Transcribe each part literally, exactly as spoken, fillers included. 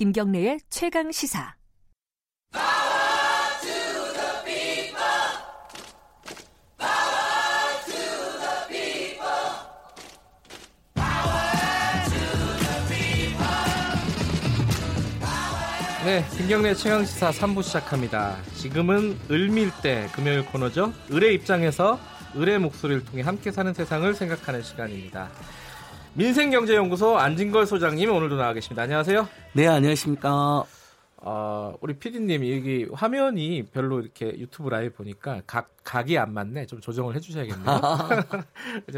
김경래의 최강시사. 네, 김경래 최강시사 삼 부 시작합니다. 지금은 을밀대 금요일 코너죠. 을의 입장에서 을의 목소리를 통해 함께 사는 세상을 생각하는 시간입니다. 민생경제연구소 안진걸 소장님 오늘도 나와 계십니다. 안녕하세요. 네, 안녕하십니까. 어, 우리 피디님 여기 화면이 별로 이렇게 유튜브 라이브 보니까 각, 각이 안 맞네. 좀 조정을 해주셔야겠네요.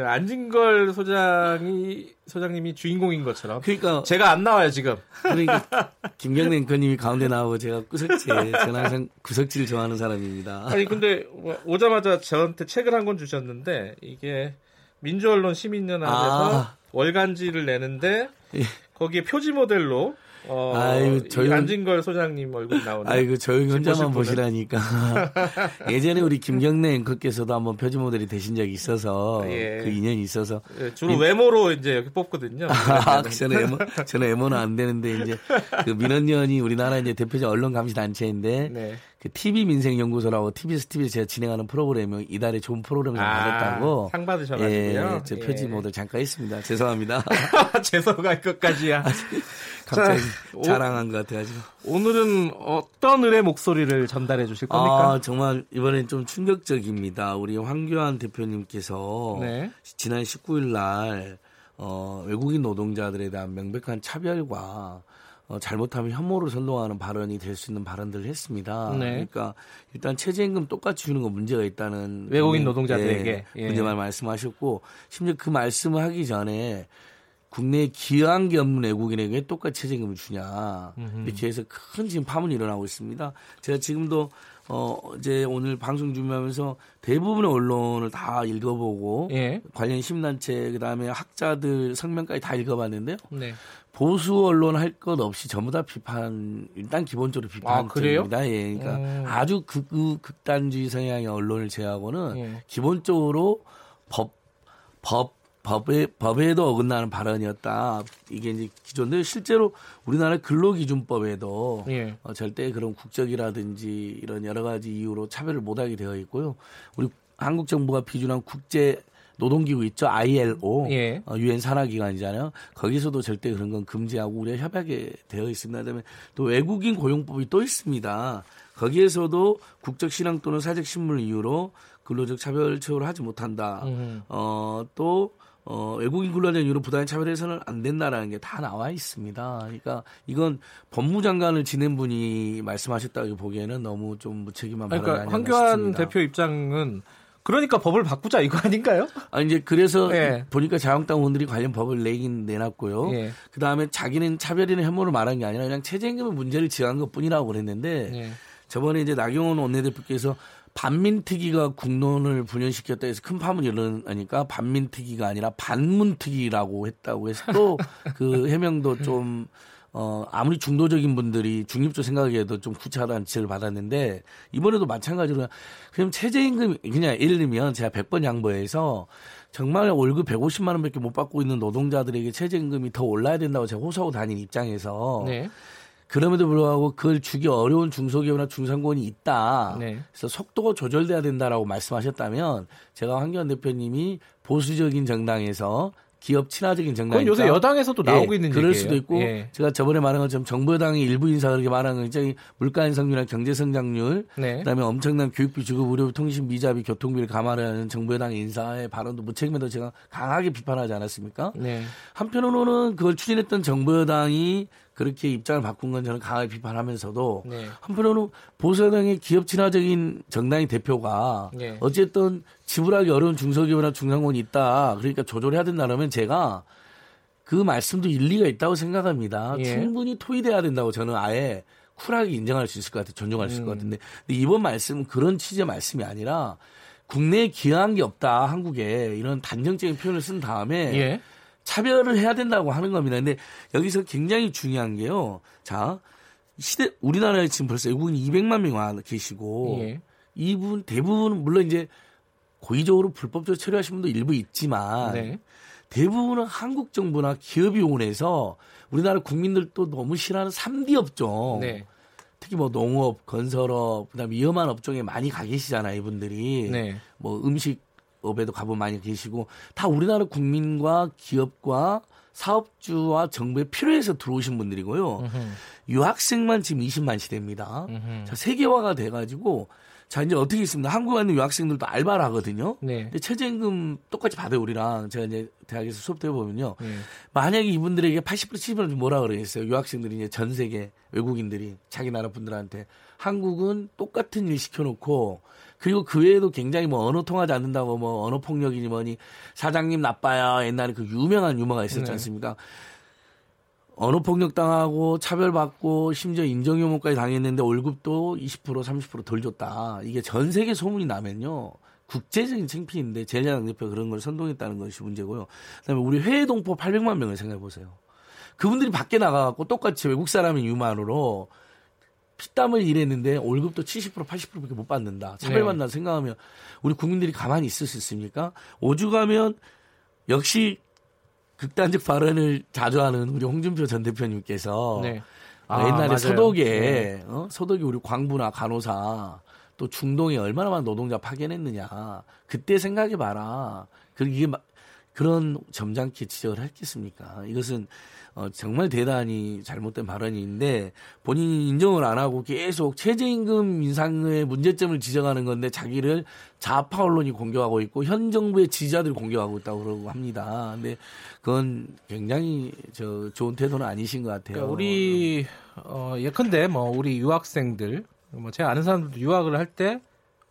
안진걸 소장이 소장님이 주인공인 것처럼. 그러니까 제가 안 나와요 지금. 그러니까 김경래 앵커님이 가운데 나오고 제가 구석질. 저는 항상 구석질 좋아하는 사람입니다. 아니 근데 오자마자 저한테 책을 한 권 주셨는데 이게 민주언론 시민연합에서 아. 월간지를 내는데 거기에 표지 모델로. 어, 아이고, 저희 안진걸 소장님 얼굴 나오네. 아이고, 저희 혼자만 보시라니까. 예전에 우리 김경래 앵커께서도 한번 표지 모델이 되신 적이 있어서 예. 그 인연이 있어서 예, 주로 민... 외모로 이제 여기 뽑거든요. 아, 저는 외모, 저는 외모는 안 되는데 이제 그 민언연이 우리나라 이제 대표적 언론 감시 단체인데 네. 그 티비 민생 연구소라고 티비에스 티비에서 제가 진행하는 프로그램이 이달에 좋은 프로그램을 아, 받았다고 상 받으셔가지고요. 예, 저 표지 예. 모델 잠깐 했습니다. 죄송합니다. 죄송할 것까지야. 갑자기 자, 자랑한 것 같아가지고. 오늘은 어떤 을의 목소리를 전달해 주실 겁니까? 아, 정말 이번엔 좀 충격적입니다. 우리 황교안 대표님께서 네. 지난 십구 일 날 어, 외국인 노동자들에 대한 명백한 차별과 어, 잘못하면 혐오를 선동하는 발언이 될 수 있는 발언들을 했습니다. 네. 그러니까 일단 최저임금 똑같이 주는 거 문제가 있다는 외국인 노동자들에게 예, 예. 문제만 말씀하셨고 심지어 그 말씀을 하기 전에 국내에 기여한 게 없는 외국인에게 왜 똑같이 최저임금을 주냐. 음흠. 이렇게 해서 큰 지금 파문이 일어나고 있습니다. 제가 지금도 어, 이제 오늘 방송 준비하면서 대부분의 언론을 다 읽어보고 예. 관련 시민단체 그다음에 학자들 성명까지 다 읽어봤는데요. 네. 보수 언론 할 것 없이 전부 다 비판, 일단 기본적으로 비판입니다. 아, 예, 그러니까 음. 아주 극, 극단주의 성향의 언론을 제외하고는 예. 기본적으로 법, 법, 법에, 법에도 어긋나는 발언이었다. 이게 이제 기존인데 실제로 우리나라 근로기준법에도 예. 어, 절대 그런 국적이라든지 이런 여러 가지 이유로 차별을 못하게 되어 있고요. 우리 한국 정부가 비준한 국제 노동기구 있죠. 아이엘오. 예. 어, 유엔 산하기관이잖아요. 거기서도 절대 그런 건 금지하고 우리가 협약에 되어 있습니다. 그다음에 또 외국인 고용법이 또 있습니다. 거기에서도 국적 신앙 또는 사적 신분을 이유로 근로적 차별 처우를 하지 못한다. 음. 어, 또 어, 외국인 근로자의 이유로 부당한 차별해서는 안 된다라는 게 다 나와 있습니다. 그러니까 이건 법무장관을 지낸 분이 말씀하셨다고 보기에는 너무 좀 무책임한 발언이 아니었나 싶습니다. 그러니까 황교안 대표 입장은 그러니까 법을 바꾸자 이거 아닌가요? 아, 이제 그래서 예. 보니까 자영당 의원들이 관련 법을 내긴 내놨고요. 예. 그 다음에 자기는 차별이나 혐오를 말한 게 아니라 그냥 최저임금의 문제를 지적한 것 뿐이라고 그랬는데 예. 저번에 이제 나경원 원내대표께서 반민특위가 국론을 분열시켰다 해서 큰 파문이 일어나니까 반민특위가 아니라 반문특위라고 했다고 해서 또 그 해명도 좀 어, 아무리 중도적인 분들이 중립적 생각에도 좀 구차하다는 지적을 받았는데 이번에도 마찬가지로 그럼 최저임금 그냥 예를 들면 제가 백 번 양보해서 정말 월급 백오십만 원밖에 못 받고 있는 노동자들에게 최저임금이 더 올라야 된다고 제가 호소하고 다닌 입장에서 네. 그럼에도 불구하고 그걸 주기 어려운 중소기업이나 중산권이 있다. 네. 그래서 속도가 조절돼야 된다라고 말씀하셨다면 제가 황교안 대표님이 보수적인 정당에서 기업 친화적인 정당이니까. 요새 여당에서도 나오고 예, 있는 그럴 얘기예요. 그럴 수도 있고 예. 제가 저번에 말한 것처럼 정부 여당의 일부 인사가 그렇게 말한 건 굉장히 물가 인상률이나 경제 성장률 네. 그다음에 엄청난 교육비, 주급, 의료비, 통신, 미자비, 교통비를 감안하는 정부 여당 인사의 발언도 무책임하다고 제가 강하게 비판하지 않았습니까? 네. 한편으로는 그걸 추진했던 정부 여당이 그렇게 입장을 바꾼 건 저는 강하게 비판하면서도 네. 한편으로는 보수 여당의 기업 친화적인 정당의 대표가 네. 어쨌든 지불하기 어려운 중소기업이나 중상권이 있다. 그러니까 조절해야 된다면 제가 그 말씀도 일리가 있다고 생각합니다. 예. 충분히 토의돼야 된다고 저는 아예 쿨하게 인정할 수 있을 것 같아요. 존중할 수 있을 음. 것 같은데 근데 이번 말씀은 그런 취지의 말씀이 아니라 국내에 기여한 게 없다. 한국에 이런 단정적인 표현을 쓴 다음에 예. 차별을 해야 된다고 하는 겁니다. 근데 여기서 굉장히 중요한 게요. 자, 시대 우리나라에 지금 벌써 외국인 이백만 명 와 계시고 예. 이분 대부분 물론 이제 고의적으로 불법적으로 체류하신 분도 일부 있지만 네. 대부분은 한국 정부나 기업이 오면서 우리나라 국민들도 너무 싫어하는 삼 디 업종. 네. 특히 뭐 농업, 건설업, 그다음에 위험한 업종에 많이 가 계시잖아요, 이분들이. 네. 뭐 음식업에도 가보면 많이 계시고 다 우리나라 국민과 기업과 사업주와 정부에 필요해서 들어오신 분들이고요. 으흠. 유학생만 지금 이십만 시대입니다. 으흠. 자, 세계화가 돼가지고 자 이제 어떻게 있습니다. 한국에 있는 유학생들도 알바를 하거든요. 네. 근데 최저임금 똑같이 받아요, 우리랑. 제가 이제 대학에서 수업도 해보면요. 네. 만약에 이분들에게 팔십 퍼센트, 칠십 퍼센트 뭐라 그러겠어요. 유학생들이 이제 전 세계 외국인들이 자기 나라 분들한테 한국은 똑같은 일 시켜놓고 그리고 그 외에도 굉장히 뭐 언어 통하지 않는다고 뭐 언어 폭력이니 뭐니 사장님 나빠야 옛날에 그 유명한 유머가 있었지 네. 않습니까? 언어 폭력 당하고 차별받고 심지어 인종혐오까지 당했는데 월급도 이십 퍼센트, 삼십 퍼센트 덜 줬다. 이게 전 세계 소문이 나면요. 국제적인 창피인데 제일야당 대표가 그런 걸 선동했다는 것이 문제고요. 그다음에 우리 해외 동포 팔백만 명을 생각해 보세요. 그분들이 밖에 나가갖고 똑같이 외국 사람인 유만으로 피땀을 일했는데 월급도 칠십 퍼센트, 팔십 퍼센트밖에 못 받는다. 차별받는다 네. 생각하면 우리 국민들이 가만히 있을 수 있습니까? 오죽하면 역시 극단적 발언을 자주 하는 우리 홍준표 전 대표님께서 네. 아, 옛날에 맞아요. 서독에 네. 어? 서독이 우리 광부나 간호사 또 중동에 얼마나 많은 노동자 파견했느냐. 그때 생각해봐라. 이게 막 그런 점잖게 지적을 했겠습니까? 이것은 어, 정말 대단히 잘못된 발언인데 본인이 인정을 안 하고 계속 최저임금 인상의 문제점을 지적하는 건데 자기를 좌파 언론이 공격하고 있고 현 정부의 지지자들이 공격하고 있다고 그러고 합니다. 근데 그건 굉장히 저 좋은 태도는 아니신 것 같아요. 그러니까 우리 어, 예컨대 뭐 우리 유학생들 뭐 제가 아는 사람들도 유학을 할 때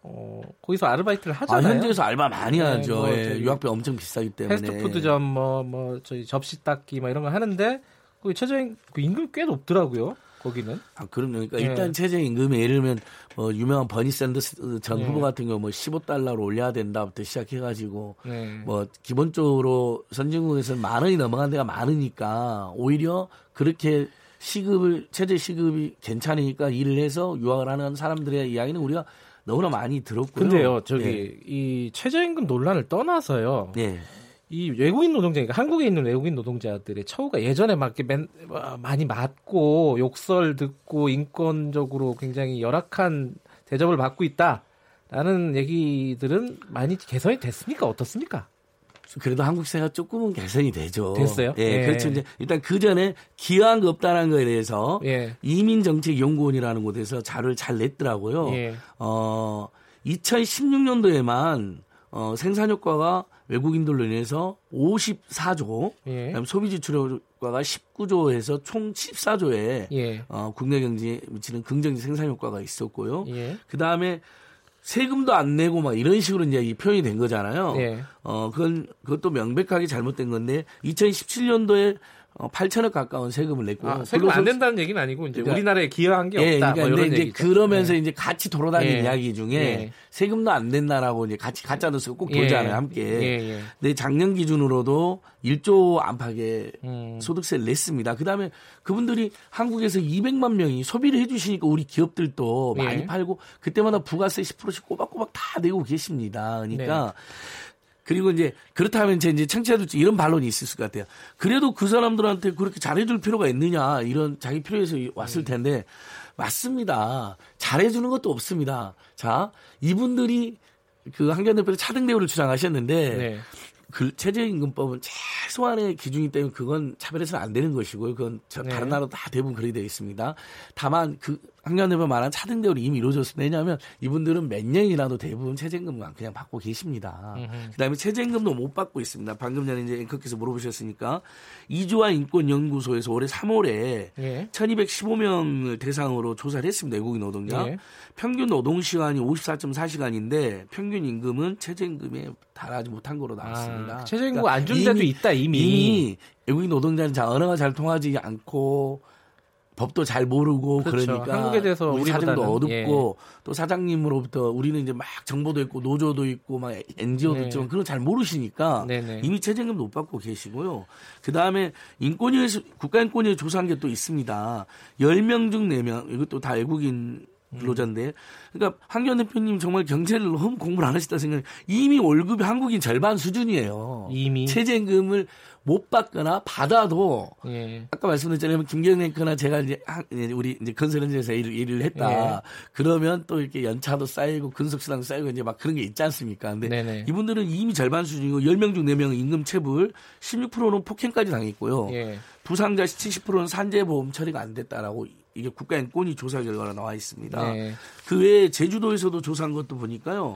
어, 거기서 아르바이트를 하잖아요. 아, 현지에서 알바 많이 네, 하죠. 뭐 예, 유학비 엄청 비싸기 때문에. 패스트푸드점, 뭐, 뭐, 저희 접시 닦기, 막 이런 거 하는데, 거기 최저임, 그 임금이 꽤 높더라고요, 거기는. 아, 그럼요. 그러니까 네. 일단 최저임금이 예를 들면, 뭐, 유명한 버니 샌더스 전 네. 후보 같은 경우 뭐 십오 달러로 올려야 된다부터 시작해가지고, 네. 뭐, 기본적으로 선진국에서는 만 원이 넘어간 데가 많으니까, 오히려 그렇게 시급을, 최저 시급이 괜찮으니까 일을 해서 유학을 하는 사람들의 이야기는 우리가 너무나 많이 들었고요. 근데요, 저기 예. 이 최저임금 논란을 떠나서요. 예. 이 외국인 노동자, 그러니까 한국에 있는 외국인 노동자들의 처우가 예전에 막 이렇게 많이 맞고 욕설 듣고 인권적으로 굉장히 열악한 대접을 받고 있다라는 얘기들은 많이 개선이 됐습니까? 어떻습니까? 그래도 한국 사회가 조금은 개선이 되죠. 됐어요? 예, 네. 그렇죠. 이제 일단 그 전에 기여한 거 없다는 거에 대해서 네. 이민정책연구원이라는 곳에서 자료를 잘 냈더라고요. 네. 어, 이천십육 년도에만 어, 생산효과가 외국인들로 인해서 오십사 조, 예. 그다음에 소비지출효과가 십구 조에서 총 십사 조에 예. 어, 국내 경제에 미치는 긍정적 생산효과가 있었고요. 예. 그다음에 세금도 안 내고 막 이런 식으로 이제 이 표현이 된 거잖아요. 네. 어, 그건, 그것도 명백하게 잘못된 건데, 이천십칠 년도에 팔천억 가까운 세금을 냈고. 아, 세금 안 낸다는 얘기는 아니고, 이제 그러니까, 우리나라에 기여한 게 예, 없다. 그런데 그러니까 이제 그러면서 네. 이제 같이 돌아다니는 예. 이야기 중에 예. 세금도 안 낸다라고 이제 같이 가짜도 쓰고 꼭 돌잖아요, 예. 함께. 예. 예. 근데 작년 기준으로도 일 조 안팎의 음. 소득세를 냈습니다. 그 다음에 그분들이 한국에서 이백만 명이 소비를 해주시니까 우리 기업들도 예. 많이 팔고 그때마다 부가세 십 퍼센트씩 꼬박꼬박 다 내고 계십니다. 그러니까. 네. 그리고 이제 그렇다면 이제 청취자들 이런 반론이 있을 것 같아요. 그래도 그 사람들한테 그렇게 잘해줄 필요가 있느냐 이런 자기 필요에서 왔을 텐데 맞습니다. 잘해주는 것도 없습니다. 자 이분들이 그 황교안 대표의 차등 대우를 주장하셨는데 네. 그 최저임금법은 최소한의 기준이기 때문에 그건 차별해서는 안 되는 것이고요. 그건 저 다른 네. 나라도 다 대부분 그렇게 되어 있습니다. 다만 그 황교안 대표가 말한 차등 대우를 이미 이루어졌습니다. 왜냐하면 이분들은 몇 년이라도 대부분 최저임금만 그냥 받고 계십니다. 음흠. 그다음에 최저임금도 못 받고 있습니다. 방금 전에 이제 앵커께서 물어보셨으니까 이주와 인권연구소에서 올해 삼월에 네. 천이백십오 명을 대상으로 조사를 했습니다. 외국인 노동자. 네. 평균 노동시간이 오십사 점 사 시간인데 평균 임금은 최저임금에 달하지 못한 거로 나왔습니다. 아. 최저임금 안 준 데도 있다 이미. 이미 외국인 노동자는 자 언어가 잘 통하지 않고 법도 잘 모르고 그렇죠. 그러니까 한국에 대해서 우리 사정도 어둡고 예. 또 사장님으로부터 우리는 이제 막 정보도 있고 노조도 있고 막 엔지오도 네. 있지만 그런 걸 잘 모르시니까 네네. 이미 최저임금도 못 받고 계시고요. 그 다음에 인권위에서 국가인권위에 조사한 게 또 있습니다. 열 명 중 네 명 이것도 다 외국인 근로자인데. 그러니까 황교안 대표님 정말 경제를 너무 공부를 안 하시다 생각해요. 이미 월급이 한국인 절반 수준이에요. 이미. 최저임금을 못 받거나 받아도 예. 아까 말씀드렸잖아요. 김경래거나 제가 이제 우리 이제 건설현장에서 일을, 일을 했다. 예. 그러면 또 이렇게 연차도 쌓이고 근속시간도 쌓이고 이제 막 그런 게 있지 않습니까? 근데 네네. 이분들은 이미 절반 수준이고 열 명 중 네 명은 임금 체불, 십육 퍼센트는 폭행까지 당했고요. 예. 부상자 칠십 퍼센트는 산재보험 처리가 안 됐다라고 이게 국가인권위 조사 결과로 나와 있습니다. 네. 그 외에 제주도에서도 조사한 것도 보니까요.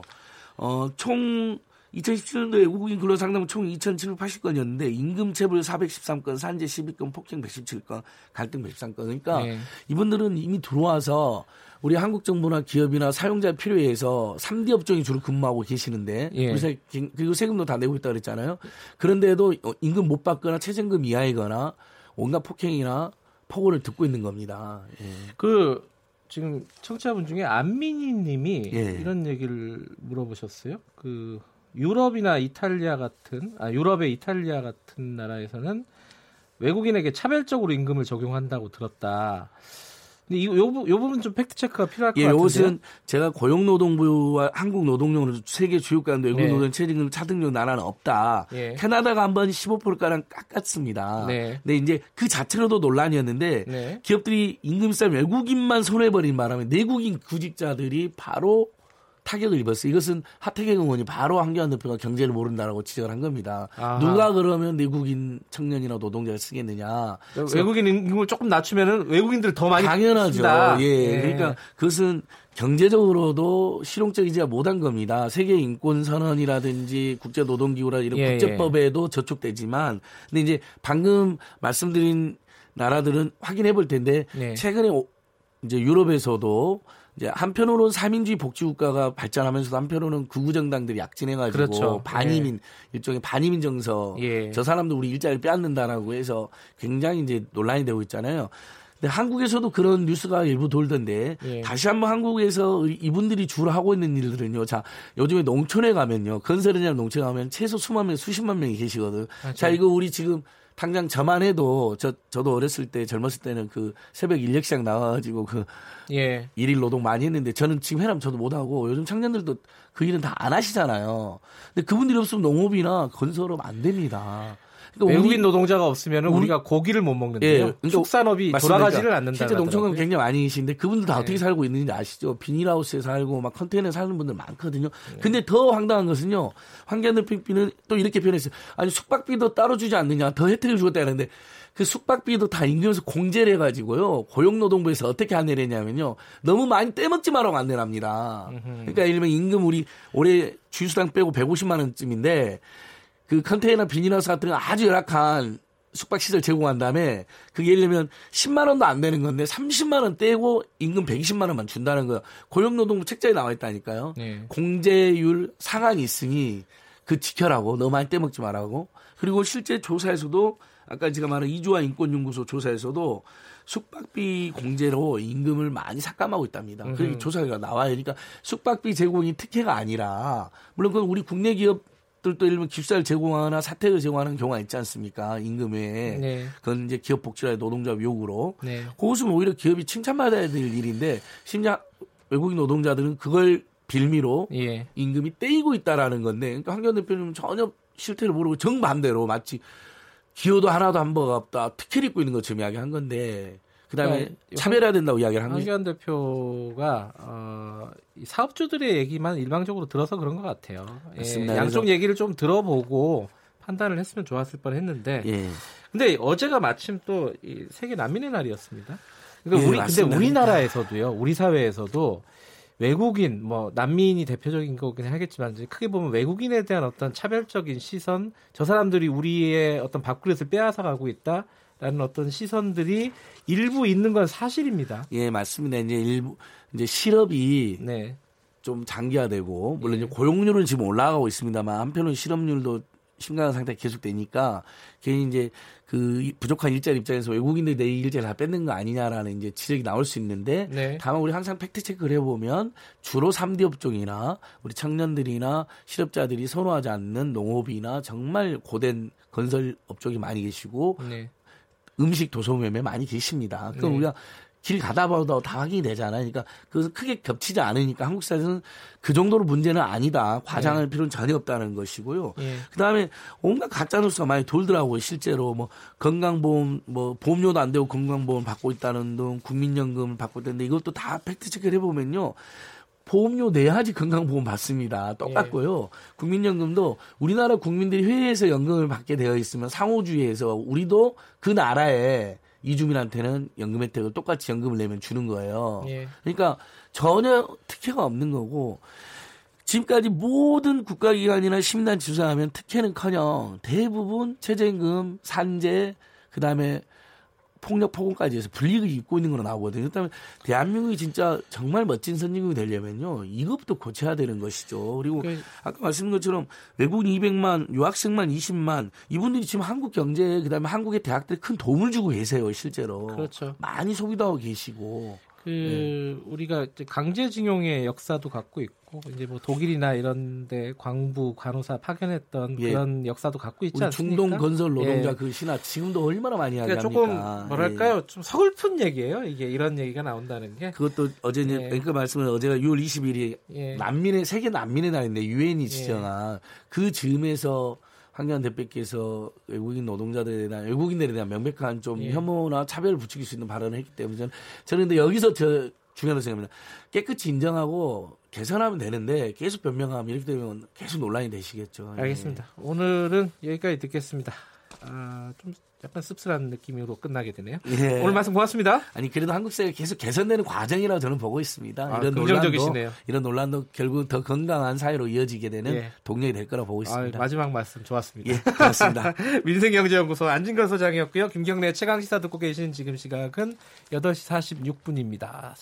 어, 총 이천십칠 년도에 외국인 근로상담은 총 이천칠백팔십 건이었는데 임금 체불 사백십삼 건, 산재 십이 건, 폭행 백십칠 건, 갈등 백십삼 건. 그러니까 네. 이분들은 이미 들어와서 우리 한국 정부나 기업이나 사용자 필요에 의해서 삼 대 업종이 주로 근무하고 계시는데 예. 우리 그리고 세금도 다 내고 있다고 그랬잖아요. 그런데도 임금 못 받거나 최저임금 이하이거나 온갖 폭행이나 폭언을 듣고 있는 겁니다. 예. 그 지금 청취자분 중에 안민희 님이 예. 이런 얘기를 물어보셨어요. 그 유럽이나 이탈리아 같은 아 유럽의 이탈리아 같은 나라에서는 외국인에게 차별적으로 임금을 적용한다고 들었다. 근데 이, 요, 요 부분 좀 팩트체크가 필요할 것 예, 같은데요. 이것은 제가 고용노동부와 한국노동력으로 세계 주요국가인데 외국 네. 노동 최저임금 차등용 나라는 없다. 네. 캐나다가 한번 십오 퍼센트가량 깎았습니다. 네. 근데 이제 그 자체로도 논란이었는데 네. 기업들이 임금 싸움 외국인만 손해버린 바람에 내국인 구직자들이 바로 타격을 입었어요. 이것은 하태경 의원이 바로 황교안 대표가 경제를 모른다라고 지적을 한 겁니다. 아하. 누가 그러면 내국인 청년이나 노동자를 쓰겠느냐. 외국인 임금을 조금 낮추면은 외국인들을 더 많이 당연하죠. 쓴다. 예. 예. 그러니까 그것은 경제적으로도 실용적이지 못한 겁니다. 세계인권선언이라든지 국제노동기구라 이런 예. 국제법에도 저촉되지만 근데 이제 방금 말씀드린 나라들은 확인해 볼 텐데 예. 최근에 이제 유럽에서도 이제 한편으로는 삼인주의 복지국가가 발전하면서도 한편으로는 극우정당들이 약진해가지고 그렇죠. 반이민 예. 일종의 반이민 정서 예. 저 사람도 우리 일자리를 빼앗는다라고 해서 굉장히 이제 논란이 되고 있잖아요. 근데 한국에서도 그런 뉴스가 일부 돌던데 예. 다시 한번 한국에서 이분들이 주로 하고 있는 일들은요. 자 요즘에 농촌에 가면요 건설이나 농촌에 가면 최소 수만 명 수십만 명이 계시거든. 아, 자 이거 우리 지금 당장 저만 해도 저 저도 어렸을 때 젊었을 때는 그 새벽 인력시장 나와가지고 그 예. 일일 노동 많이 했는데 저는 지금 해라면 저도 못 하고 요즘 청년들도 그 일은 다 안 하시잖아요. 근데 그분들이 없으면 농업이나 건설업 안 됩니다. 그러니까 외국인 우리, 노동자가 없으면 우리, 우리가 고기를 못 먹는데요. 예, 그러니까 축산업이 맞습니다. 돌아가지를 않는다. 실제 농촌은 굉장히 많이 계신데 그분들 다 예. 어떻게 살고 있는지 아시죠? 비닐하우스에 살고 막 컨테이너에 사는 분들 많거든요. 예. 근데 더 황당한 것은요. 황교안 대표는 또 이렇게 표현했어요. 아니 숙박비도 따로 주지 않느냐. 더 혜택을 주겠다 하는데 그 숙박비도 다 임금에서 공제를 해가지고요. 고용노동부에서 어떻게 안 내려냐면요. 너무 많이 떼먹지 말라고 안 내랍니다. 그러니까 예를 들면 임금 우리 올해 주유수당 빼고 백오십만 원쯤인데 그 컨테이너 비닐하우스 같은 건 아주 열악한 숙박시설 제공한 다음에 그게 예를 들면 십만 원도 안 되는 건데 삼십만 원 떼고 임금 백이십만 원만 준다는 거예요. 고용노동부 책자에 나와 있다니까요. 네. 공제율 상한이 있으니 그 지켜라고 너무 많이 떼먹지 말라고. 그리고 실제 조사에서도 아까 제가 말한 이주화 인권연구소 조사에서도 숙박비 공제로 임금을 많이 삭감하고 있답니다. 음흠. 그리고 조사가 나와요. 그러니까 숙박비 제공이 특혜가 아니라 물론 그건 우리 국내 기업 또 예를 들면 기숙사를 제공하거나 사택을 제공하는 경우가 있지 않습니까? 임금 외에. 네. 그건 이제 기업 복지라의 노동자 요구로. 네. 그것은 오히려 기업이 칭찬받아야 될 일인데 심지어 외국인 노동자들은 그걸 빌미로 예. 임금이 떼이고 있다라는 건데 그러니까 황교안 대표님은 전혀 실태를 모르고 정반대로 마치 기여도 하나도 한 번 없다. 특혜를 입고 있는 것처럼 이야기한 건데 그다음에 그러니까 차별해야 된다고 이야기를 한 거죠. 황교안 대표가 어, 사업주들의 얘기만 일방적으로 들어서 그런 것 같아요. 예, 양쪽 얘기를 좀 들어보고 판단을 했으면 좋았을 뻔했는데. 예. 근데 어제가 마침 또 이 세계 난민의 날이었습니다. 그러니까 예, 우리 맞습니다. 근데 우리나라에서도요, 우리 사회에서도 외국인 뭐 난민이 대표적인 거긴 하겠지만 이제 크게 보면 외국인에 대한 어떤 차별적인 시선, 저 사람들이 우리의 어떤 밥그릇을 빼앗아 가고 있다. 라는 어떤 시선들이 일부 있는 건 사실입니다. 예, 맞습니다. 이제 일부 이제 실업이 네. 좀 장기화되고 물론 예. 이제 고용률은 지금 올라가고 있습니다만 한편으로 실업률도 심각한 상태가 계속되니까 괜히 이제 그 부족한 일자리 입장에서 외국인들이 내 일자리 다 뺏는 거 아니냐라는 이제 지적이 나올 수 있는데 네. 다만 우리 항상 팩트 체크를 해보면 주로 삼 대 업종이나 우리 청년들이나 실업자들이 선호하지 않는 농업이나 정말 고된 건설 업종이 많이 계시고. 네. 음식 도소매매 많이 계십니다. 그럼 네. 우리가 길 가다 봐도 다 확인이 되잖아요. 그러니까 그것은 크게 겹치지 않으니까 한국 사회에서는 그 정도로 문제는 아니다. 과장할 네. 필요는 전혀 없다는 것이고요. 네. 그다음에 온갖 가짜뉴스가 많이 돌더라고요. 실제로 뭐 건강보험 뭐 보험료도 안 되고 건강보험 받고 있다는 등 국민연금을 받고 있다는데 이것도 다 팩트체크를 해보면요. 보험료 내야지 건강보험 받습니다. 똑같고요. 예. 국민연금도 우리나라 국민들이 해외에서 연금을 받게 되어 있으면 상호주의에서 우리도 그 나라의 이주민한테는 연금 혜택을 똑같이 연금을 내면 주는 거예요. 예. 그러니까 전혀 특혜가 없는 거고 지금까지 모든 국가기관이나 시민단체 조사하면 특혜는커녕 대부분 최저임금, 산재, 그다음에 폭력 폭언까지 해서 불이익을 입고 있는 걸로 나오거든요. 그렇다면 대한민국이 진짜 정말 멋진 선진국이 되려면요. 이것부터 고쳐야 되는 것이죠. 그리고 그, 아까 말씀드린 것처럼 외국인 이백만, 유학생만 이십만 이분들이 지금 한국 경제에 그다음에 한국의 대학들에 큰 도움을 주고 계세요. 실제로. 그렇죠. 많이 소비도 하고 계시고. 그 네. 우리가 이제 강제징용의 역사도 갖고 있고 이제 뭐 독일이나 이런데 광부 간호사 파견했던 예. 그런 역사도 갖고 있지 않습니까? 중동 건설 노동자 예. 그 신화 지금도 얼마나 많이 그러니까 하니까 조금 뭐랄까요 예. 좀 서글픈 얘기예요. 이게 이런 얘기가 나온다는 게 그것도 어제 이제 예. 앵커 말씀은 어제가 유월 이십일이 예. 난민의 세계 난민의 날인데 유엔이 지정한 예. 그 즈음에서. 황교안 대표께서 외국인 노동자들에 대한 외국인들에 대한 명백한 좀 예. 혐오나 차별을 부추길 수 있는 발언을 했기 때문에 저는, 저는 근데 여기서 저 중요하다고 생각합니다. 깨끗이 인정하고 개선하면 되는데 계속 변명하면 이렇게 되면 계속 논란이 되시겠죠. 알겠습니다. 예. 오늘은 여기까지 듣겠습니다. 아, 좀 약간 씁쓸한 느낌으로 끝나게 되네요. 예. 오늘 말씀 고맙습니다. 아니 그래도 한국 사회가 계속 개선되는 과정이라고 저는 보고 있습니다. 아, 이런 긍정적이시네요. 논란도, 이런 논란도 결국 더 건강한 사회로 이어지게 되는 예. 동력이 될 거라고 보고 있습니다. 아, 마지막 말씀 좋았습니다. 예, 고맙습니다. 민생경제연구소 안진걸 소장이었고요. 김경래 최강시사 듣고 계신 지금 시각은 여덟 시 사십육 분입니다.